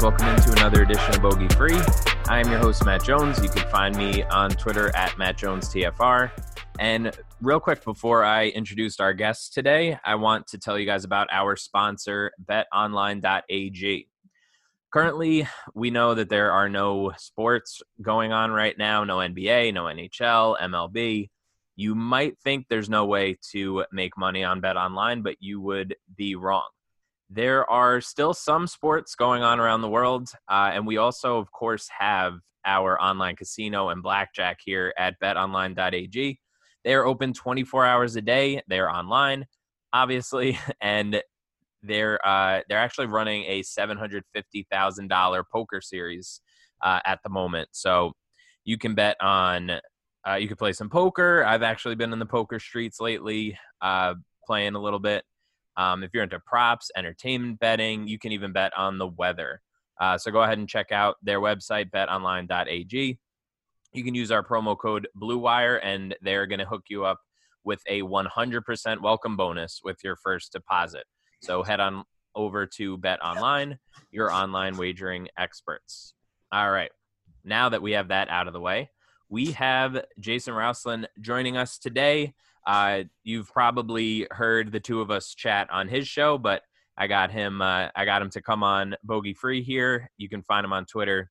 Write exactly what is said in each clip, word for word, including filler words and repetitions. guys. Welcome into another edition of Bogey Free. I'm your host, Matt Jones. You can find me on Twitter at Matt Jones T F R. And real quick, before I introduce our guest today, I want to tell you guys about our sponsor, bet online dot a g. Currently, we know that there are no sports going on right now, no N B A, no N H L, M L B. You might think there's no way to make money on BetOnline, but you would be wrong. There are still some sports going on around the world, uh, and we also, of course, have our online casino and blackjack here at bet online dot a g. They are open twenty-four hours a day. They are online, obviously, and they're uh, they're actually running a seven hundred fifty thousand dollars poker series uh, at the moment. So you can bet on, uh, you can play some poker. I've actually been in the poker streets lately, uh, playing a little bit. Um, if you're into props, entertainment betting, you can even bet on the weather. Uh, so go ahead and check out their website, bet online dot a g. You can use our promo code BLUEWIRE, and they're going to hook you up with a one hundred percent welcome bonus with your first deposit. So head on over to BetOnline, your online wagering experts. All right. Now that we have that out of the way, we have Jason Rouslin joining us today. Uh, you've probably heard the two of us chat on his show, but I got him, uh, I got him to come on Bogey Free here. You can find him on Twitter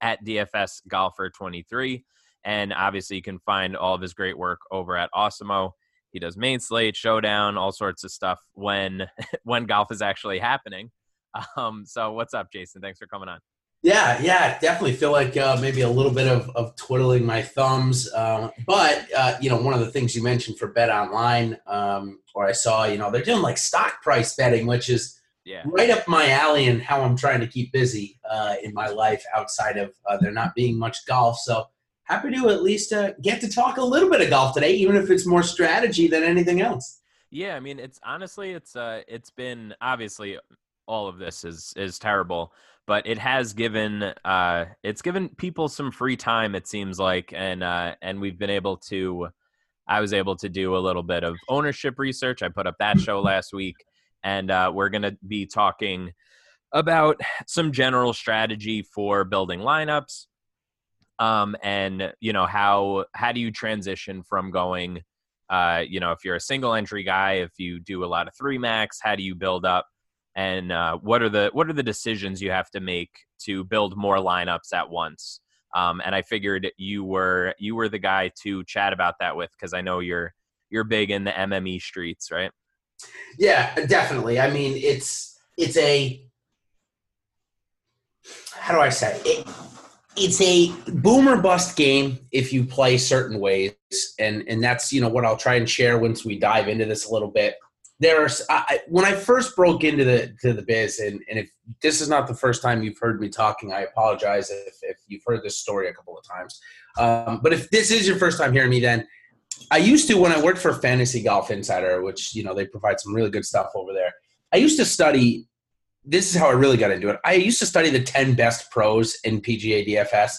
at D F S golfer twenty-three. And obviously you can find all of his great work over at Awesomeo. He does main slate, showdown, all sorts of stuff when, when golf is actually happening. Um, so what's up, Jason? Thanks for coming on. Yeah, yeah, definitely feel like uh, maybe a little bit of, of twiddling my thumbs. Um, but, uh, you know, one of the things you mentioned for BetOnline, um, or I saw, you know, they're doing like stock price betting, which is yeah. right up my alley and how I'm trying to keep busy uh, in my life outside of uh, there not being much golf. So happy to at least uh, get to talk a little bit of golf today, even if it's more strategy than anything else. Yeah, I mean, it's honestly, it's uh, it's been obviously all of this is is terrible. But it has given uh, it's given people some free time, it seems like, and uh, and we've been able to. I was able to do a little bit of ownership research. I put up that show last week, and uh, we're going to be talking about some general strategy for building lineups, um, and you know how how do you transition from going, uh, you know, if you're a single entry guy, if you do a lot of three max, how do you build up? And uh, what are the what are the decisions you have to make to build more lineups at once? Um, and I figured you were you were the guy to chat about that with, because I know you're you're big in the M M E streets, right? Yeah, definitely. I mean, it's it's a how do I say it? It's a boom or bust game if you play certain ways, and and that's you know what I'll try and share once we dive into this a little bit. There are I, when I first broke into the to the biz, and, and if this is not the first time you've heard me talking, I apologize if, if you've heard this story a couple of times. Um, but if this is your first time hearing me, then I used to, when I worked for Fantasy Golf Insider, which you know they provide some really good stuff over there, I used to study. This is how I really got into it. I used to study the ten best pros in P G A D F S,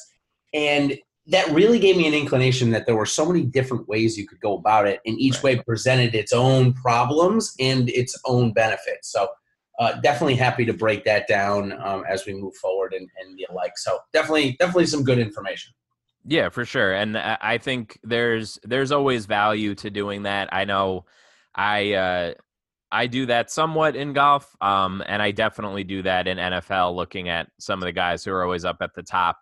and that really gave me an inclination that there were so many different ways you could go about it, and each right. way presented its own problems and its own benefits. So uh, definitely happy to break that down um, as we move forward and, and the like. So definitely, definitely some good information. Yeah, for sure. And I think there's, there's always value to doing that. I know I, uh, I do that somewhat in golf. Um, and I definitely do that in N F L, looking at some of the guys who are always up at the top,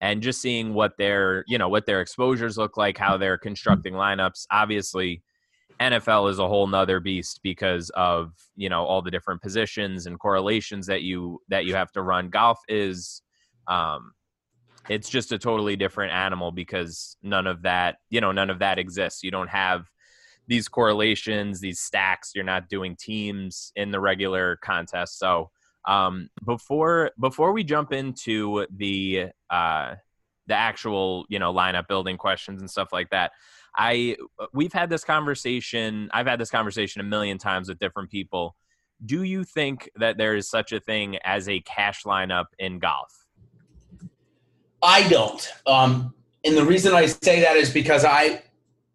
and just seeing what their, you know, what their exposures look like, how they're constructing lineups. Obviously, N F L is a whole nother beast because of, you know, all the different positions and correlations that you that you have to run. Golf is, um, it's just a totally different animal because none of that, you know, none of that exists. You don't have these correlations, these stacks. You're not doing teams in the regular contest, so. Um, before, before we jump into the, uh, the actual, you know, lineup building questions and stuff like that, I, we've had this conversation, I've had this conversation a million times with different people. Do you think that there is such a thing as a cash lineup in golf? I don't. Um, and the reason I say that is because I,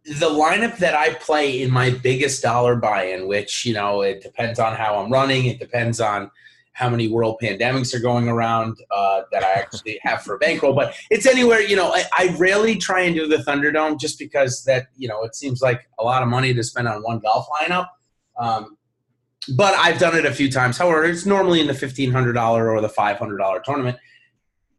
the lineup that I play in my biggest dollar buy-in, which, you know, it depends on how I'm running. It depends on, how many world pandemics are going around uh, that I actually have for a bankroll. But it's anywhere, you know, I, I rarely try and do the Thunderdome just because that, you know, it seems like a lot of money to spend on one golf lineup. Um, but I've done it a few times. However, it's normally in the fifteen hundred dollars or the five hundred dollars tournament.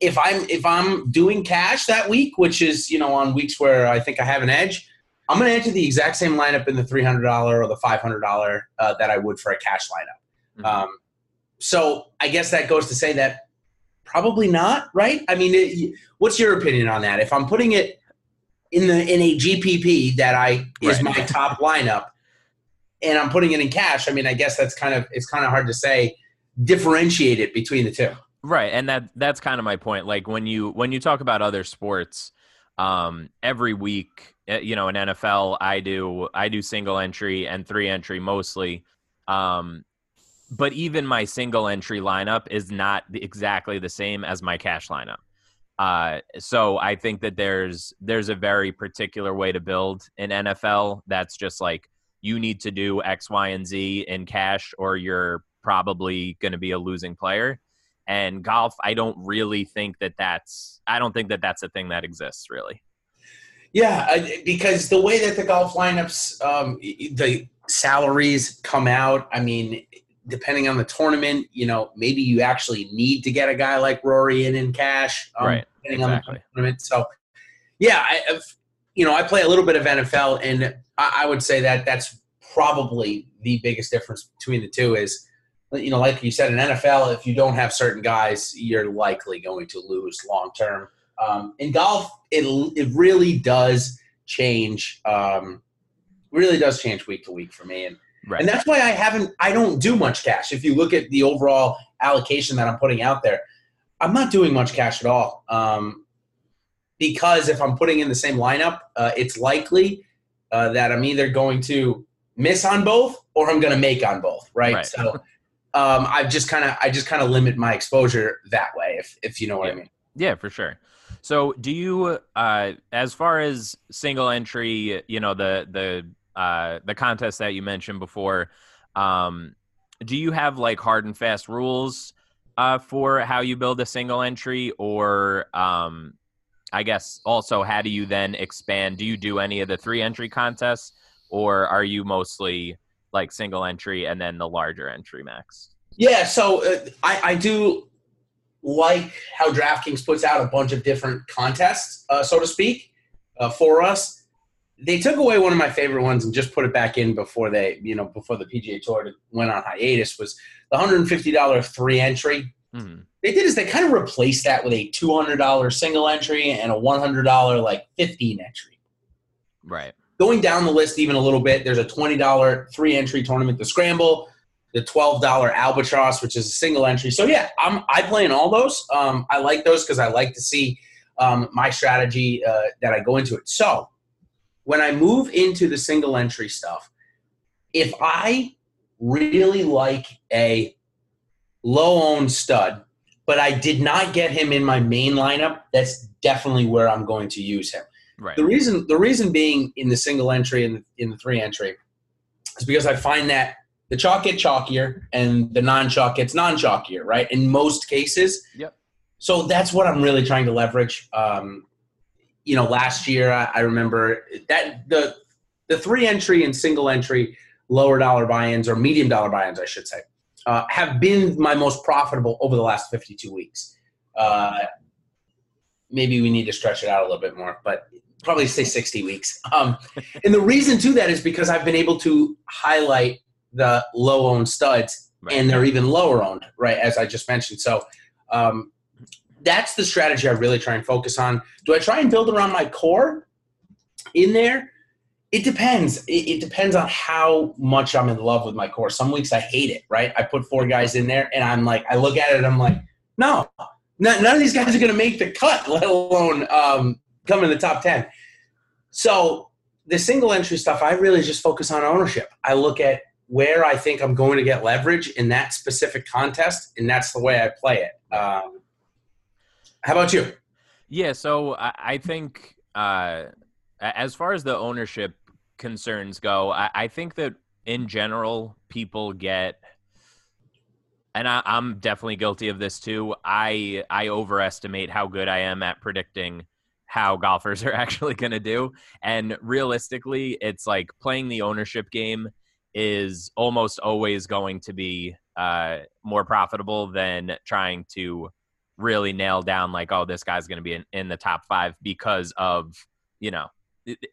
If I'm, if I'm doing cash that week, which is, you know, on weeks where I think I have an edge, I'm going to enter the exact same lineup in the three hundred dollars or the five hundred dollars uh, that I would for a cash lineup. Mm-hmm. Um, So I guess that goes to say that probably not, right? I mean, it, what's your opinion on that? If I'm putting it in the in a G P P that I is right. my top lineup, and I'm putting it in cash, I mean, I guess that's kind of it's kind of hard to say differentiate it between the two. Right, and that that's kind of my point. Like when you when you talk about other sports, um, every week, you know, in N F L, I do I do single entry and three entry mostly. Um, But even my single entry lineup is not exactly the same as my cash lineup. Uh, so I think that there's there's a very particular way to build an N F L that's just like you need to do X, Y, and Z in cash or you're probably going to be a losing player. And golf, I don't really think that that's – I don't think that that's a thing that exists really. Yeah, because the way that the golf lineups, um, the salaries come out, I mean – depending on the tournament, you know, maybe you actually need to get a guy like Rory in in cash. Um, right. Depending exactly. on the tournament. So, yeah, I, if, you know, I play a little bit of N F L, and I, I would say that that's probably the biggest difference between the two is, you know, like you said, in N F L, if you don't have certain guys, you're likely going to lose long term. Um, in golf, it it really does change. Um, really does change week to week for me, and. Right. And that's why I haven't – I don't do much cash. If you look at the overall allocation that I'm putting out there, I'm not doing much cash at all um, because if I'm putting in the same lineup, uh, it's likely uh, that I'm either going to miss on both or I'm going to make on both, right? right. So um, I've just kind of I just kind of limit my exposure that way, if if you know what yeah. I mean. Yeah, for sure. So do you uh, – as far as single entry, you know, the the – Uh, the contest that you mentioned before, um, do you have like hard and fast rules uh, for how you build a single entry or um, I guess also how do you then expand? Do you do any of the three entry contests or are you mostly like single entry and then the larger entry max? Yeah, so uh, I, I do like how DraftKings puts out a bunch of different contests, uh, so to speak, uh, for us. They took away one of my favorite ones and just put it back in before they, you know, before the P G A Tour went on hiatus was the one hundred fifty dollars three entry. Mm-hmm. They did is they kind of replaced that with a two hundred dollars single entry and a one hundred dollars like fifteen entry. Right. Going down the list even a little bit, there's a twenty dollars three entry tournament, the Scramble, the twelve dollars Albatross, which is a single entry. So yeah, I'm I play in all those. Um, I like those because I like to see um, my strategy uh, that I go into it. So. When I move into the single entry stuff, if I really like a low-owned stud, but I did not get him in my main lineup, that's definitely where I'm going to use him. Right. The reason the reason being in the single entry and in the three entry is because I find that the chalk gets chalkier and the non-chalk gets non-chalkier, right, in most cases. Yep. So that's what I'm really trying to leverage. Um You know, last year I remember that the the three entry and single entry lower dollar buy-ins or medium dollar buy-ins, I should say, uh, have been my most profitable over the last fifty-two weeks. Uh, maybe we need to stretch it out a little bit more, but probably say sixty weeks. Um, and the reason to that is because I've been able to highlight the low-owned studs, right. and they're even lower-owned, right, as I just mentioned. So um, – that's the strategy I really try and focus on. Do I try and build around my core in there? It depends. It, it depends on how much I'm in love with my core. Some weeks I hate it, right? I put four guys in there, and I'm like, I look at it, and I'm like, no, not, none of these guys are going to make the cut, let alone um, come in the top ten. So the single entry stuff, I really just focus on ownership. I look at where I think I'm going to get leverage in that specific contest, and that's the way I play it. Um, How about you? Yeah, so I, I think uh, as far as the ownership concerns go, I, I think that in general people get And I, I'm definitely guilty of this too. I I overestimate how good I am at predicting how golfers are actually going to do. And realistically, it's like playing the ownership game is almost always going to be uh, more profitable than trying to really nail down like, oh, this guy's going to be in, in the top five because of, you know,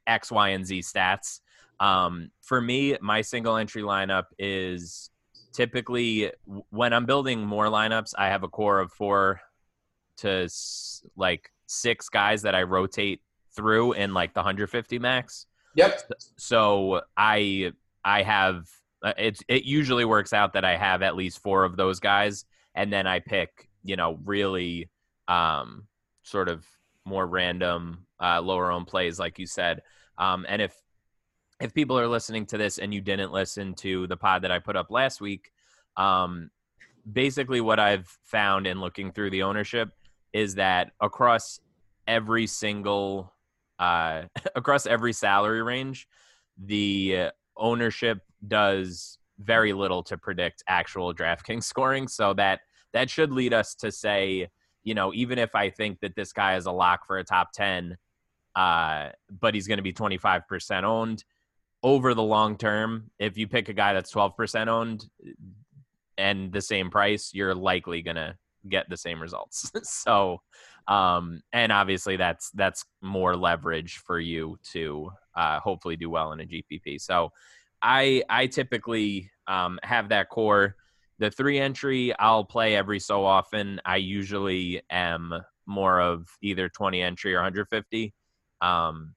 X, Y, and Z stats. Um, for me, my single entry lineup is typically when I'm building more lineups, I have a core of four to s- like six guys that I rotate through in like the one fifty max. Yep. So I, I have, it's, it usually works out that I have at least four of those guys. And then I pick, you know, really um, sort of more random uh, lower owned plays, like you said. Um, and if, if people are listening to this and you didn't listen to the pod that I put up last week, um, basically what I've found in looking through the ownership is that across every single, uh, across every salary range, the ownership does very little to predict actual DraftKings scoring. So that, that should lead us to say, you know, even if I think that this guy is a lock for a top ten, uh, but he's going to be twenty-five percent owned, over the long term, if you pick a guy that's twelve percent owned and the same price, you're likely going to get the same results. So, um, and obviously that's, that's more leverage for you to uh, hopefully do well in a G P P. So I, I typically um, have that core. The three entry I'll play every so often. I usually am more of either twenty entry or one fifty. Um,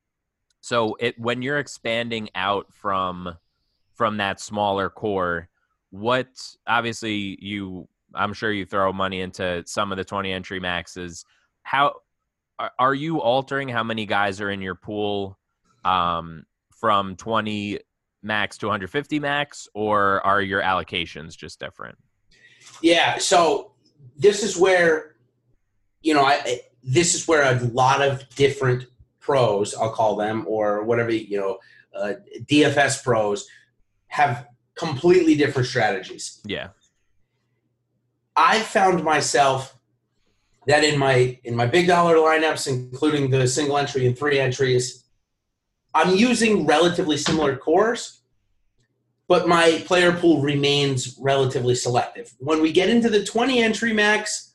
So it, when you're expanding out from from that smaller core, what obviously you, I'm sure you throw money into some of the twenty entry maxes. How are you altering how many guys are in your pool um, from twenty max to one fifty max, or are your allocations just different? Yeah, so this is where, you know, I, this is where a lot of different pros, I'll call them, or whatever, you know, uh, D F S pros have completely different strategies. Yeah. I found myself that in my, in my big dollar lineups, including the single entry and three entries, I'm using relatively similar cores, but my player pool remains relatively selective. When we get into the twenty entry max,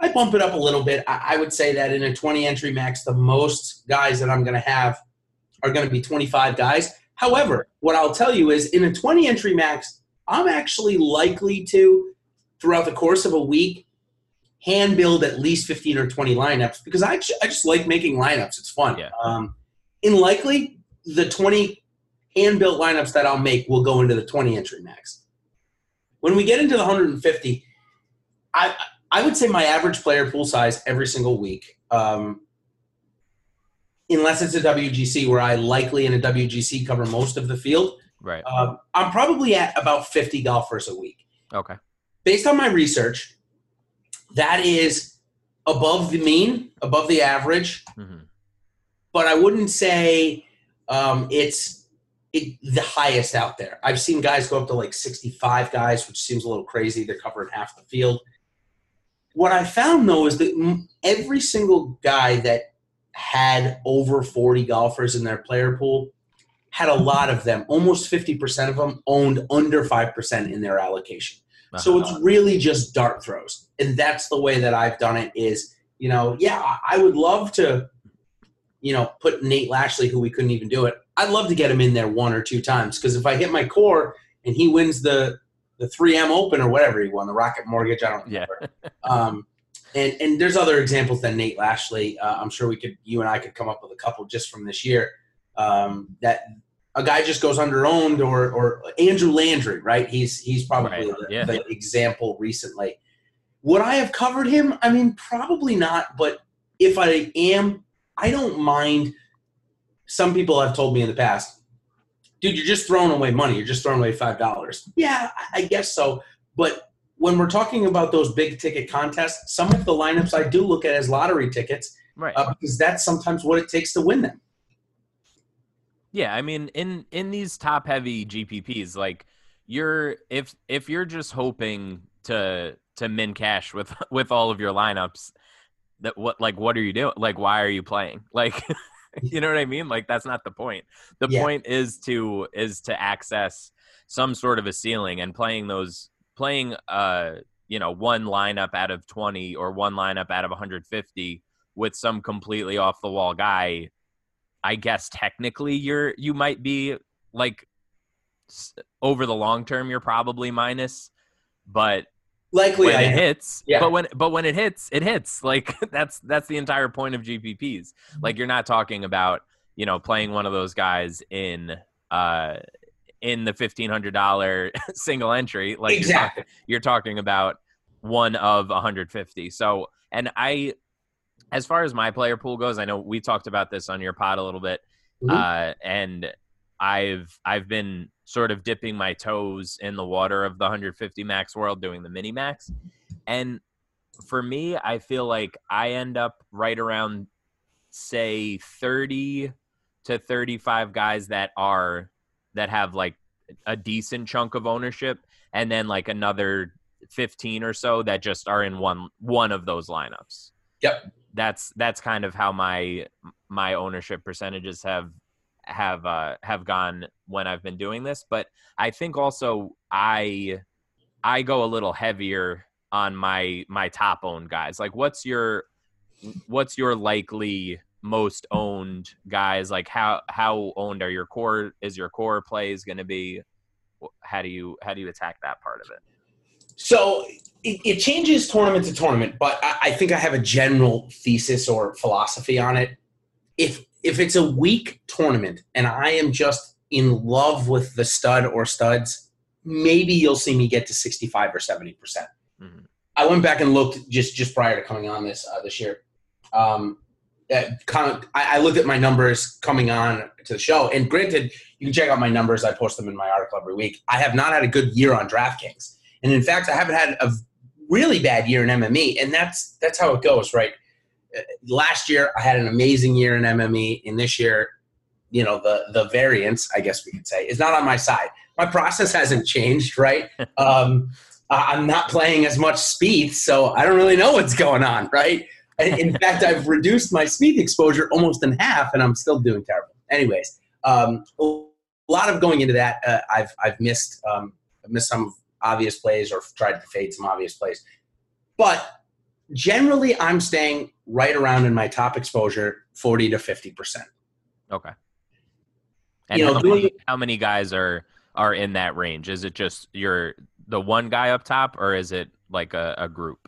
I bump it up a little bit. I would say that in a twenty entry max, the most guys that I'm going to have are going to be twenty-five guys. However, what I'll tell you is in a twenty entry max, I'm actually likely to, throughout the course of a week, hand build at least fifteen or twenty lineups because I, I just like making lineups. It's fun. Yeah. Um, and likely the twenty hand built lineups that I'll make will go into the twenty entry max. When we get into the one fifty, I, I would say my average player pool size every single week, um, unless it's a W G C where I likely in a W G C cover most of the field. Right. Um, I'm probably at about fifty golfers a week. Okay. Based on my research, that is above the mean, above the average. Mm-hmm. But I wouldn't say um, it's it, the highest out there. I've seen guys go up to like sixty-five guys, which seems a little crazy. They're covering half the field. What I found, though, is that every single guy that had over forty golfers in their player pool had a lot of them, almost fifty percent of them, owned under five percent in their allocation. Uh-huh. So it's really just dart throws. And that's the way that I've done it is, you know, yeah, I would love to, you know, put Nate Lashley, who we couldn't even do it. I'd love to get him in there one or two times because if I hit my core and he wins the – the three M Open or whatever he won, the Rocket Mortgage, I don't remember. Yeah. um, and, and there's other examples than Nate Lashley. Uh, I'm sure we could, you and I could come up with a couple just from this year um, that a guy just goes under owned or, or Andrew Landry, right? He's, he's probably right. the, yeah. the example recently. Would I have covered him? I mean, probably not, but if I am, I don't mind. Some people have told me in the past, dude, you're just throwing away money. You're just throwing away five dollars. Yeah, I guess so. But when we're talking about those big ticket contests, some of the lineups I do look at as lottery tickets, right? Uh, because that's sometimes what it takes to win them. Yeah, I mean, in in these top heavy G P Ps, like you're if if you're just hoping to to min cash with with all of your lineups, that what like what are you doing? Like, why are you playing? Like, you know what I mean? Like, that's not the point. The yeah. point is to is to access some sort of a ceiling, and playing those playing uh you know one lineup out of twenty or one lineup out of one hundred fifty with some completely off the wall guy. I guess technically you're you might be like over the long term you're probably minus, but likely when I it am. hits. Yeah. But when but when it hits, it hits. Like that's that's the entire point of G P Ps. Like, you're not talking about, you know, playing one of those guys in uh in the fifteen hundred dollars single entry. Like, exactly. you're, talk- you're talking about one of one hundred fifty. So, and I, as far as my player pool goes, I know we talked about this on your pod a little bit. Mm-hmm. Uh, and I've, I've been sort of dipping my toes in the water of the one hundred fifty max world, doing the mini max. And for me, I feel like I end up right around, say, thirty to thirty-five guys that are, that have like a decent chunk of ownership, and then like another fifteen or so that just are in one one of those lineups. Yep. That's that's kind of how my my ownership percentages have have uh, have gone when I've been doing this. But I think also I I go a little heavier on my my top owned guys. Like, what's your what's your likely most owned guys? Like, how how owned are your core is your core plays going to be? How do you how do you attack that part of it? So it, it changes tournament to tournament, but I, I think I have a general thesis or philosophy on it. If if it's a weak tournament and I am just in love with the stud or studs, maybe you'll see me get to sixty-five or seventy percent. Mm-hmm. I went back and looked just just prior to coming on this uh, this year. Um, Uh, kind of, I, I looked at my numbers coming on to the show, and granted, you can check out my numbers. I post them in my article every week. I have not had a good year on DraftKings, and in fact, I haven't had a really bad year in M M E, and that's that's how it goes, right? Last year, I had an amazing year in M M E, and this year, you know, the the variance, I guess we could say, is not on my side. My process hasn't changed, right? um, I'm not playing as much speed, so I don't really know what's going on, right? In fact, I've reduced my speed exposure almost in half, and I'm still doing terrible. Anyways, um, a lot of going into that, uh, I've I've missed um, I've missed some obvious plays or tried to fade some obvious plays. But generally, I'm staying right around in my top exposure, forty to fifty percent. Okay. And you know, how, doing, many, how many guys are are in that range? Is it just your the one guy up top, or is it like a, a group?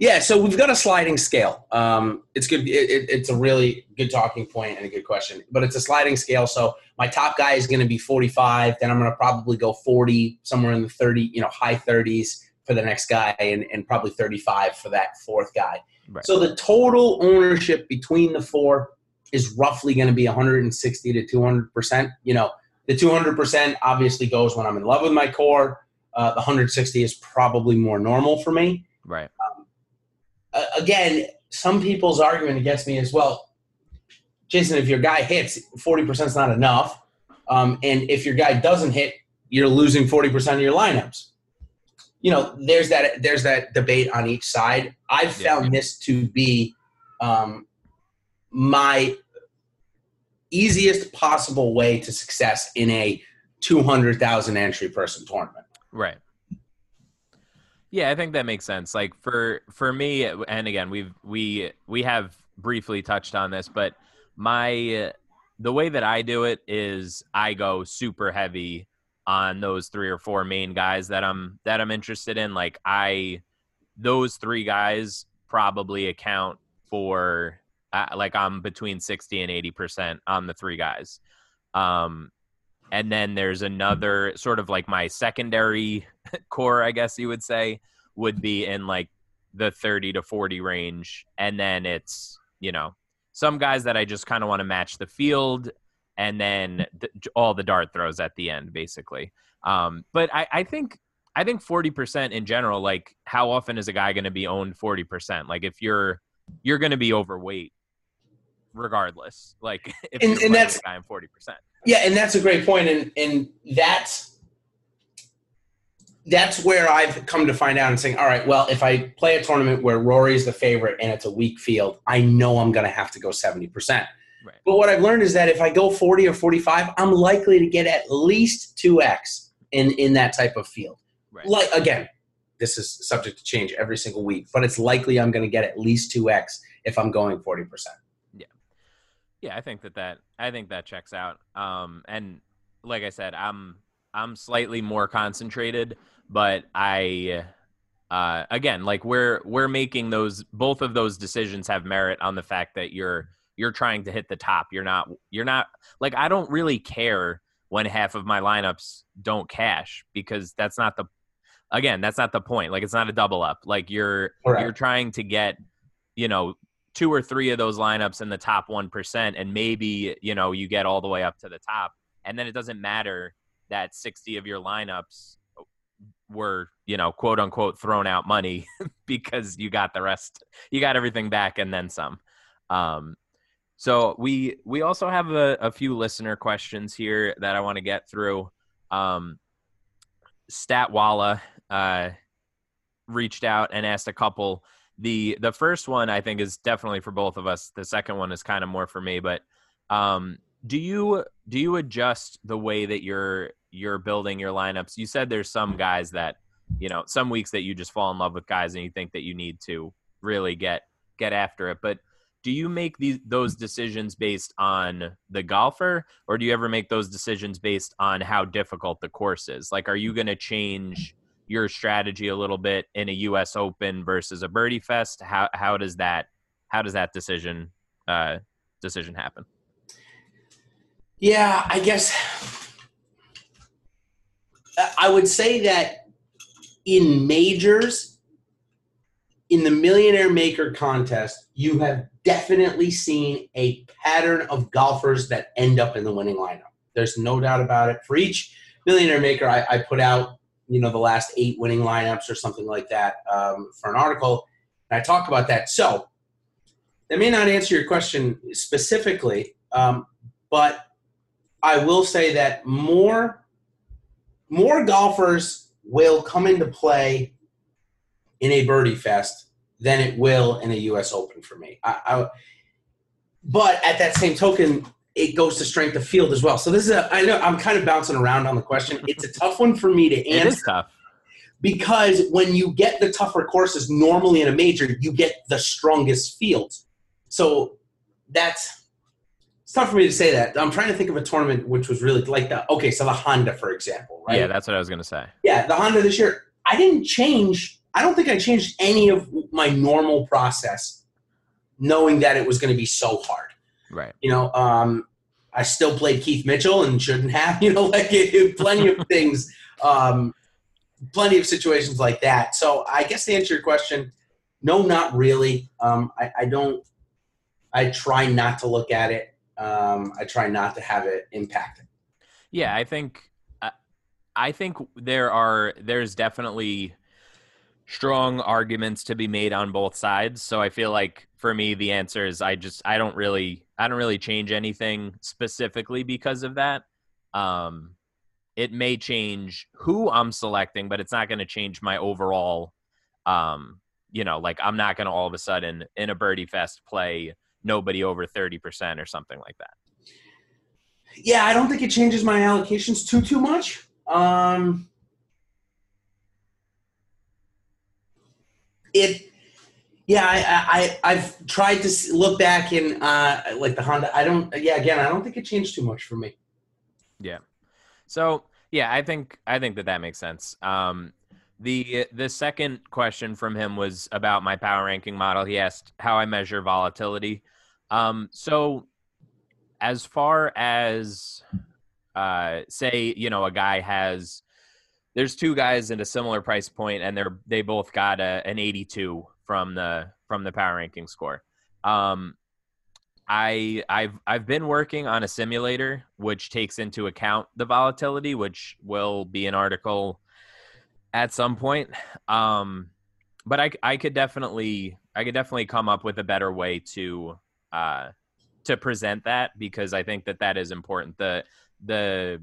Yeah, so we've got a sliding scale. Um, it's good. It, it, it's a really good talking point and a good question, but it's a sliding scale. So my top guy is going to be forty-five. Then I'm going to probably go forty, somewhere in the thirty, you know, high thirties for the next guy, and, and probably thirty-five for that fourth guy. Right. So the total ownership between the four is roughly going to be one hundred sixty to two hundred percent. You know, the two hundred percent obviously goes when I'm in love with my core. Uh, the one hundred sixty is probably more normal for me. Right. Again, some people's argument against me is, well, Jason, if your guy hits, forty percent is not enough. Um, and if your guy doesn't hit, you're losing forty percent of your lineups. You know, there's that there's that debate on each side. I've found yeah. this to be um, my easiest possible way to success in a two hundred thousand entry person tournament. Right. Yeah, I think that makes sense. Like for for me, and again, we've we we have briefly touched on this, but my the way that I do it is I go super heavy on those three or four main guys that I'm that I'm interested in. Like I, those three guys probably account for uh, like I'm between sixty and eighty percent on the three guys, um, and then there's another sort of like my secondary core, I guess you would say, would be in like the thirty to forty range. And then it's, you know, some guys that I just kind of want to match the field, and then the, all the dart throws at the end, basically. Um, but I, I think, I think forty percent in general, like how often is a guy going to be owned forty percent? Like if you're, you're going to be overweight regardless, like if and, you're and that's, a guy in forty percent. Yeah. And that's a great point. And, and that's, that's where I've come to find out and saying, all right, well, if I play a tournament where Rory's the favorite and it's a weak field, I know I'm going to have to go seventy percent. Right. But what I've learned is that if I go forty or forty-five, I'm likely to get at least two X in, in that type of field. Right. Like, again, this is subject to change every single week, but it's likely I'm going to get at least two X if I'm going forty percent. Yeah. Yeah. I think that that, I think that checks out. Um, and like I said, I'm, I'm slightly more concentrated, but I, uh, again, like we're, we're making those, both of those decisions have merit on the fact that you're, you're trying to hit the top. You're not, you're not like, I don't really care when half of my lineups don't cash, because that's not the, again, that's not the point. Like, it's not a double up. Like you're, Correct. You're trying to get, you know, two or three of those lineups in the top one percent. And maybe, you know, you get all the way up to the top, and then it doesn't matter that sixty of your lineups were, you know, quote unquote, thrown out money because you got the rest, you got everything back and then some. Um, so we, we also have a, a few listener questions here that I want to get through. Um, Statwalla, uh, reached out and asked a couple. The, the first one I think is definitely for both of us. The second one is kind of more for me, but, um, do you, do you adjust the way that you're, you're building your lineups? You said there's some guys that, you know, some weeks that you just fall in love with guys and you think that you need to really get, get after it. But do you make these, those decisions based on the golfer, or do you ever make those decisions based on how difficult the course is? Like, are you going to change your strategy a little bit in a U S Open versus a birdie fest? How, how does that, how does that decision, uh, decision happen? Yeah, I guess I would say that in majors, in the Millionaire Maker contest, you have definitely seen a pattern of golfers that end up in the winning lineup. There's no doubt about it. For each Millionaire Maker, I, I put out, you know, the last eight winning lineups or something like that um, for an article, and I talk about that. So that may not answer your question specifically, um, but I will say that more, more golfers will come into play in a birdie fest than it will in a U S Open for me. I, I, but at that same token, it goes to strength of field as well. So this is a, I know I'm kind of bouncing around on the question. It's a tough one for me to answer. It is tough. Because when you get the tougher courses, normally in a major, you get the strongest fields. So that's, it's tough for me to say that. I'm trying to think of a tournament which was really like the, okay, so the Honda, for example, right? Yeah, that's what I was going to say. Yeah, the Honda this year, I didn't change. I don't think I changed any of my normal process knowing that it was going to be so hard. Right. You know, um, I still played Keith Mitchell and shouldn't have, you know, like it, it, plenty of things, um, plenty of situations like that. So I guess to answer your question, no, not really. Um, I, I don't, I try not to look at it. Um, I try not to have it impacted. Yeah, I think uh, I think there are there's definitely strong arguments to be made on both sides. So I feel like for me the answer is I just I don't really I don't really change anything specifically because of that. Um, it may change who I'm selecting, but it's not going to change my overall. Um, you know, like I'm not going to all of a sudden in a birdie fest play nobody over thirty percent or something like that. Yeah, I don't think it changes my allocations too, too much. Um, it, yeah, I, I, I've tried to look back in uh, like the Honda. I don't, yeah, again, I don't think it changed too much for me. Yeah. So yeah, I think, I think that that makes sense. Um, The the second question from him was about my power ranking model. He asked how I measure volatility. Um, so as far as, uh, say, you know, a guy has, there's two guys at a similar price point and they're, they both got a, an eighty-two from the, from the power ranking score. Um, I, I've, I've been working on a simulator, which takes into account the volatility, which will be an article at some point. Um, but I, I could definitely, I could definitely come up with a better way to, uh, to present that, because I think that that is important. The, the,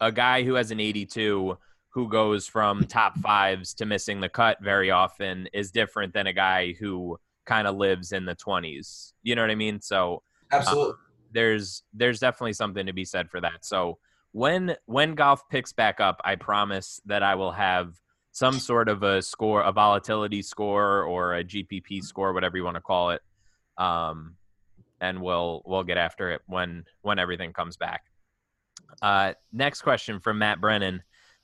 a guy who has an eighty-two who goes from top fives to missing the cut very often is different than a guy who kind of lives in the twenties. You know what I mean? So absolutely. Um, there's there's definitely something to be said for that. So when when golf picks back up, I promise that I will have some sort of a score, a volatility score or a G P P score, whatever you want to call it. Um, and we'll we'll get after it when when everything comes back. Uh, next question from Matt Brennan.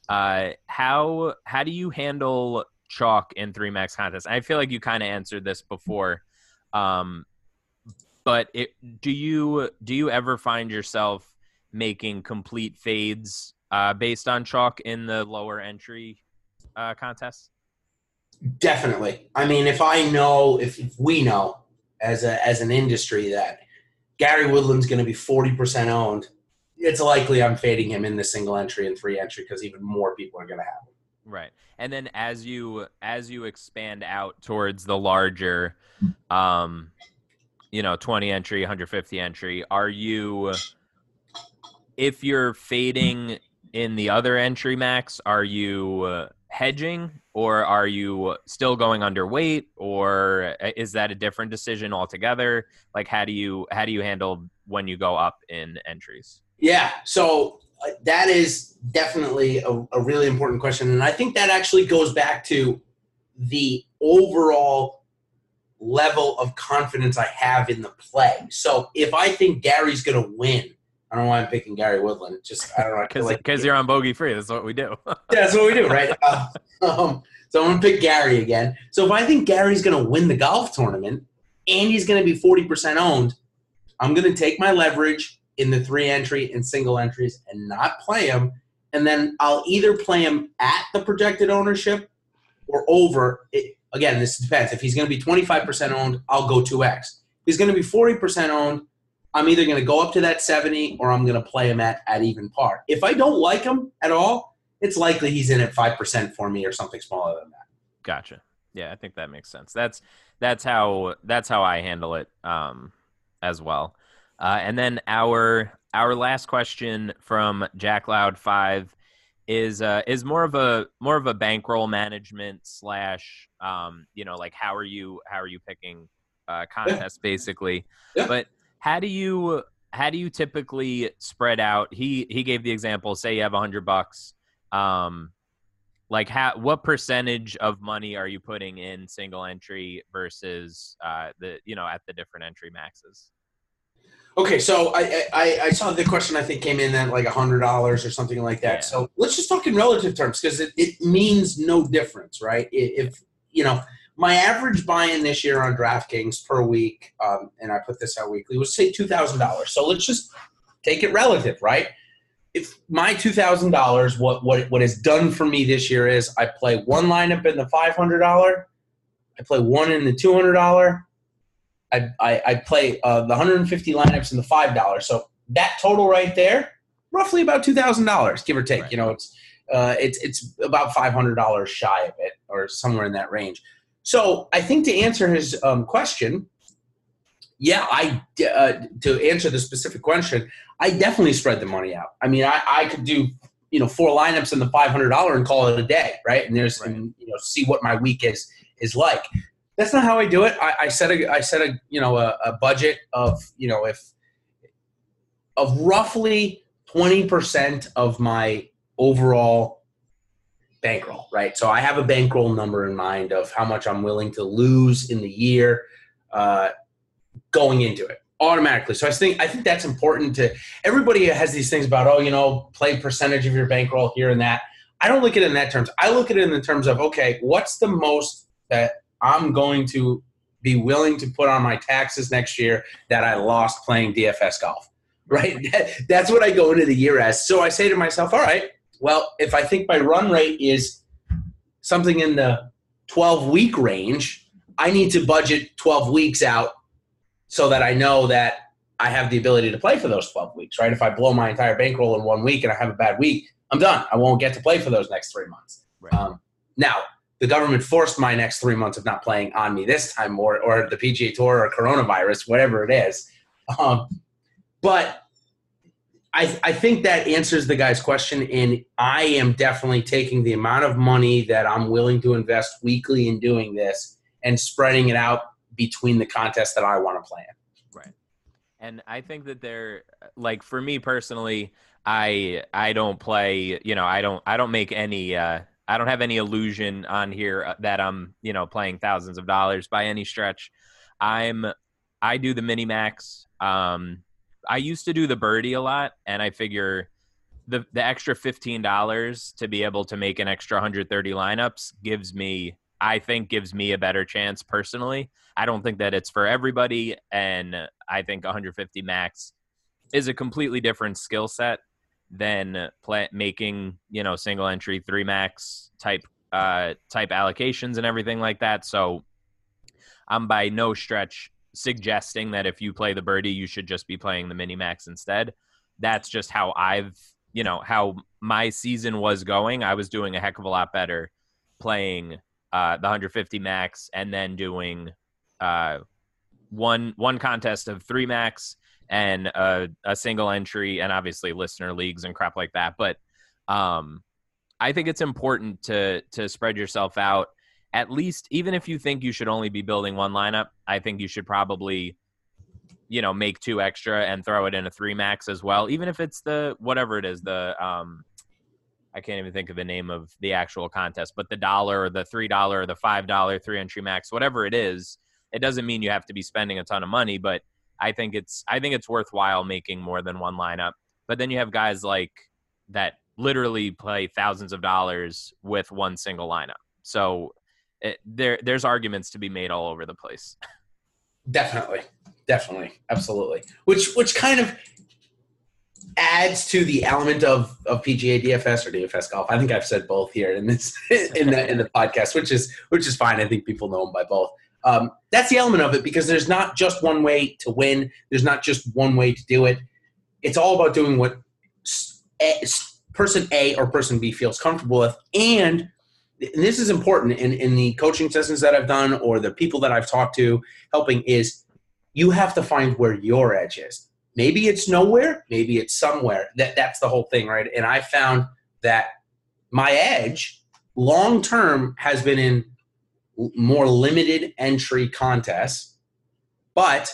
Uh, how how do you handle chalk in three max contests? I feel like you kind of answered this before, um, but it, do you do you ever find yourself making complete fades uh, based on chalk in the lower entry uh, contests? Definitely. I mean, if I know, if, if we know as a as an industry that Gary Woodland's going to be forty percent owned, it's likely I'm fading him in the single entry and three entry because even more people are going to have him. Right. And then as you as you expand out towards the larger, um, you know, twenty entry, one hundred fifty entry, are you, if you're fading in the other entry max, are you uh, hedging or are you still going underweight, or is that a different decision altogether? Like, how do you how do you handle when you go up in entries? Yeah, so uh, that is definitely a, a really important question. And I think that actually goes back to the overall level of confidence I have in the play. So if I think Gary's going to win, I don't know why I'm picking Gary Woodland. It's just, I don't know. Because like you're on Bogey Free. That's what we do. Yeah, that's what we do, right? Uh, um, so I'm going to pick Gary again. So if I think Gary's going to win the golf tournament and he's going to be forty percent owned, I'm going to take my leverage in the three entry and single entries and not play them. And then I'll either play him at the projected ownership or over. It, again, this depends. If he's going to be twenty-five percent owned, I'll go two X. If he's going to be forty percent owned, I'm either going to go up to that seventy or I'm going to play him at, at even par. If I don't like him at all, it's likely he's in at five percent for me or something smaller than that. Gotcha. Yeah, I think that makes sense. That's, that's how, that's how I handle it um, as well. Uh, and then our our last question from Jack Loud Five is uh, is more of a more of a bankroll management slash um, you know, like how are you how are you picking uh, contests basically, yeah. But how do you how do you typically spread out? He he gave the example. Say you have a hundred bucks, um, like how what percentage of money are you putting in single entry versus uh, the you know at the different entry maxes? Okay, so I, I, I saw the question I think came in at like one hundred dollars or something like that. Yeah. So let's just talk in relative terms because it, it means no difference, right? If, you know, my average buy-in this year on DraftKings per week, um, and I put this out weekly, was say two thousand dollars. So let's just take it relative, right? If my two thousand dollars, what what what is done for me this year is I play one lineup in the five hundred dollars, I play one in the two hundred dollars, I, I, I play uh, the one hundred fifty lineups in the five dollars. So that total right there, roughly about two thousand dollars, give or take. Right. You know, it's uh, it's it's about five hundred dollars shy of it or somewhere in that range. So I think to answer his um, question, yeah, I uh, to answer the specific question, I definitely spread the money out. I mean, I, I could do, you know, four lineups in the five hundred dollars and call it a day, right? And there's right. And, you know, see what my week is is like. That's not how I do it. I, I set a, I set a, you know, a, a budget of, you know, if of roughly twenty percent of my overall bankroll, right? So I have a bankroll number in mind of how much I'm willing to lose in the year uh, going into it automatically. So I think I think that's important to everybody. Has these things about, oh, you know, play percentage of your bankroll here and that. I don't look at it in that terms. I look at it in the terms of, okay, what's the most that I'm going to be willing to put on my taxes next year that I lost playing D F S golf, right? That's what I go into the year as. So I say to myself, all right, well, if I think my run rate is something in the twelve-week range, I need to budget twelve weeks out so that I know that I have the ability to play for those twelve weeks, right? If I blow my entire bankroll in one week and I have a bad week, I'm done. I won't get to play for those next three months. Right. Um, now, the government forced my next three months of not playing on me this time, or or the P G A Tour or coronavirus, whatever it is. Um, but I, I think that answers the guy's question, and I am definitely taking the amount of money that I'm willing to invest weekly in doing this and spreading it out between the contests that I want to play in. Right. And I think that they're like, for me personally, I, I don't play, you know, I don't, I don't make any, uh, I don't have any illusion on here that I'm, you know, playing thousands of dollars by any stretch. I'm, I do the mini max. Um, I used to do the birdie a lot, and I figure the the extra fifteen dollars to be able to make an extra one hundred thirty lineups gives me, I think gives me a better chance personally. I don't think that it's for everybody, and I think one hundred fifty max is a completely different skill set than play, making, you know, single entry three max type uh, type allocations and everything like that. So I'm by no stretch suggesting that if you play the birdie, you should just be playing the mini max instead. That's just how I've, you know, how my season was going. I was doing a heck of a lot better playing uh, the one hundred fifty max and then doing uh, one one contest of three max and a, a single entry, and obviously listener leagues and crap like that. But um, I think it's important to to spread yourself out. At least, even if you think you should only be building one lineup, I think you should probably, you know, make two extra and throw it in a three max as well. Even if it's the, whatever it is, the, um, I can't even think of the name of the actual contest, but the dollar or the three dollar or the five dollar three entry max, whatever it is, it doesn't mean you have to be spending a ton of money, but I think it's, I think it's worthwhile making more than one lineup. But then you have guys like that literally play thousands of dollars with one single lineup. So It, there, there's arguments to be made all over the place. Definitely, definitely, absolutely. Which, which kind of adds to the element of of P G A D F S or D F S golf. I think I've said both here in this in the in the podcast, which is which is fine. I think people know them by both. Um, that's the element of it, because there's not just one way to win. There's not just one way to do it. It's all about doing what person A or person B feels comfortable with, and And this is important in, in the coaching sessions that I've done or the people that I've talked to helping, is you have to find where your edge is. Maybe it's nowhere, maybe it's somewhere. That That's the whole thing, right? And I found that my edge long-term has been in more limited entry contests, but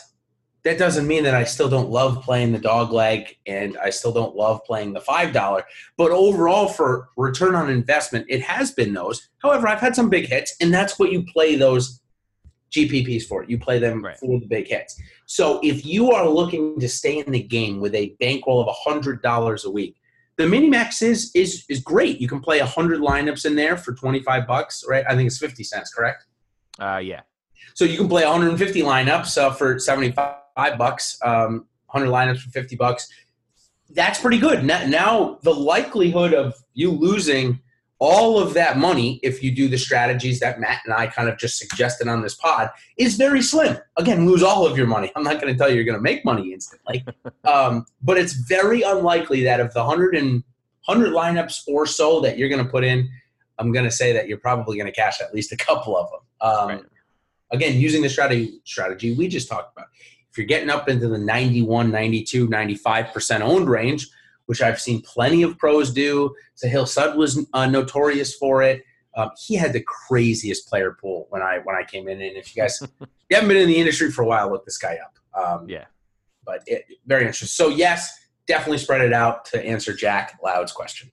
that doesn't mean that I still don't love playing the dog leg and I still don't love playing the five dollar. But overall, for return on investment, it has been those. However, I've had some big hits, and that's what you play those G P Ps for. You play them right for the big hits. So if you are looking to stay in the game with a bankroll of one hundred dollars a week, the mini-max is, is, is great. You can play one hundred lineups in there for twenty-five bucks, right? I think it's fifty cents, correct? Uh, yeah. So you can play one hundred fifty lineups uh, for seventy-five. Five bucks, um, one hundred lineups for fifty bucks. That's pretty good. Now, now the likelihood of you losing all of that money if you do the strategies that Matt and I kind of just suggested on this pod is very slim. Again, lose all of your money. I'm not going to tell you you're going to make money instantly. um, but it's very unlikely that of the one hundred, one hundred lineups or so that you're going to put in, I'm going to say that you're probably going to cash at least a couple of them. Um, right. Again, using the strategy, strategy we just talked about. If you're getting up into the ninety-one, ninety-two, ninety-five percent owned range, which I've seen plenty of pros do, Sahil Sud was uh, notorious for it. Um, he had the craziest player pool when I when I came in. And if you guys if you haven't been in the industry for a while, look this guy up. Um, yeah. But it, very interesting. So, yes, definitely spread it out to answer Jack Loud's question.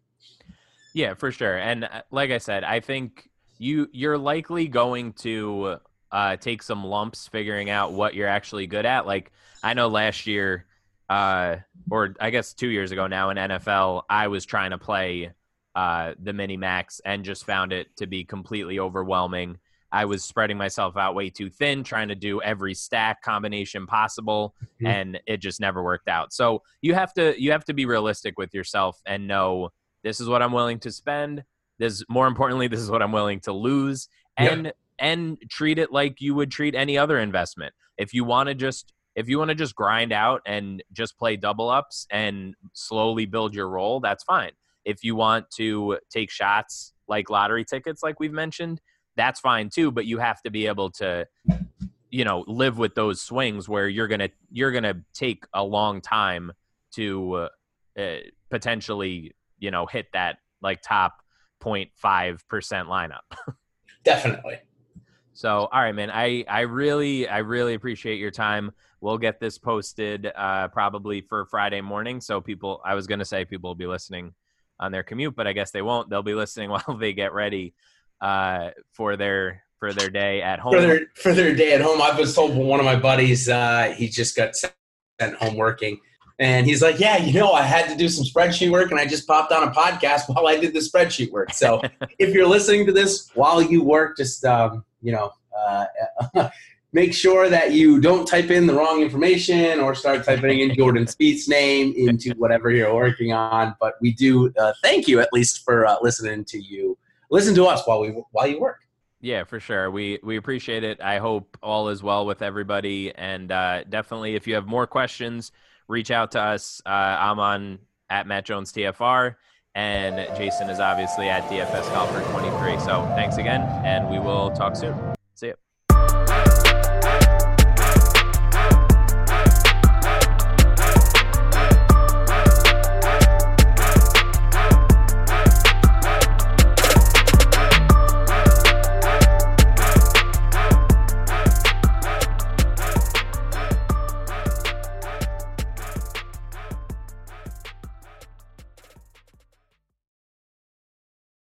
Yeah, for sure. And like I said, I think you you're likely going to – Uh, take some lumps figuring out what you're actually good at. Like, I know last year, uh, or I guess two years ago now in N F L, I was trying to play uh, the mini max and just found it to be completely overwhelming. I was spreading myself out way too thin, trying to do every stack combination possible, mm-hmm. and it just never worked out. So you have to you have to be realistic with yourself and know, this is what I'm willing to spend. This, more importantly, this is what I'm willing to lose. And yeah. And treat it like you would treat any other investment. If you want to just if you want to just grind out and just play double ups and slowly build your roll, that's fine. If you want to take shots like lottery tickets, like we've mentioned, that's fine too. But you have to be able to, you know, live with those swings where you're gonna you're gonna take a long time to uh, potentially, you know, hit that like top zero point five percent lineup. Definitely. So, all right, man, I, I really, I really appreciate your time. We'll get this posted uh, probably for Friday morning. So people, I was going to say people will be listening on their commute, but I guess they won't. They'll be listening while they get ready uh, for their, for their day at home. For their, for their day at home. I was told by one of my buddies, uh, he just got sent home working. And he's like, yeah, you know, I had to do some spreadsheet work, and I just popped on a podcast while I did the spreadsheet work. So if you're listening to this while you work, just, um, you know, uh, make sure that you don't type in the wrong information or start typing in Jordan Spieth's name into whatever you're working on. But we do uh, thank you, at least, for uh, listening to you. Listen to us while we while you work. Yeah, for sure. We we appreciate it. I hope all is well with everybody. And uh, definitely, if you have more questions, reach out to us. Uh, I'm on at Matt Jones T F R, and Jason is obviously at D F S Golfer twenty-three. So thanks again, and we will talk soon.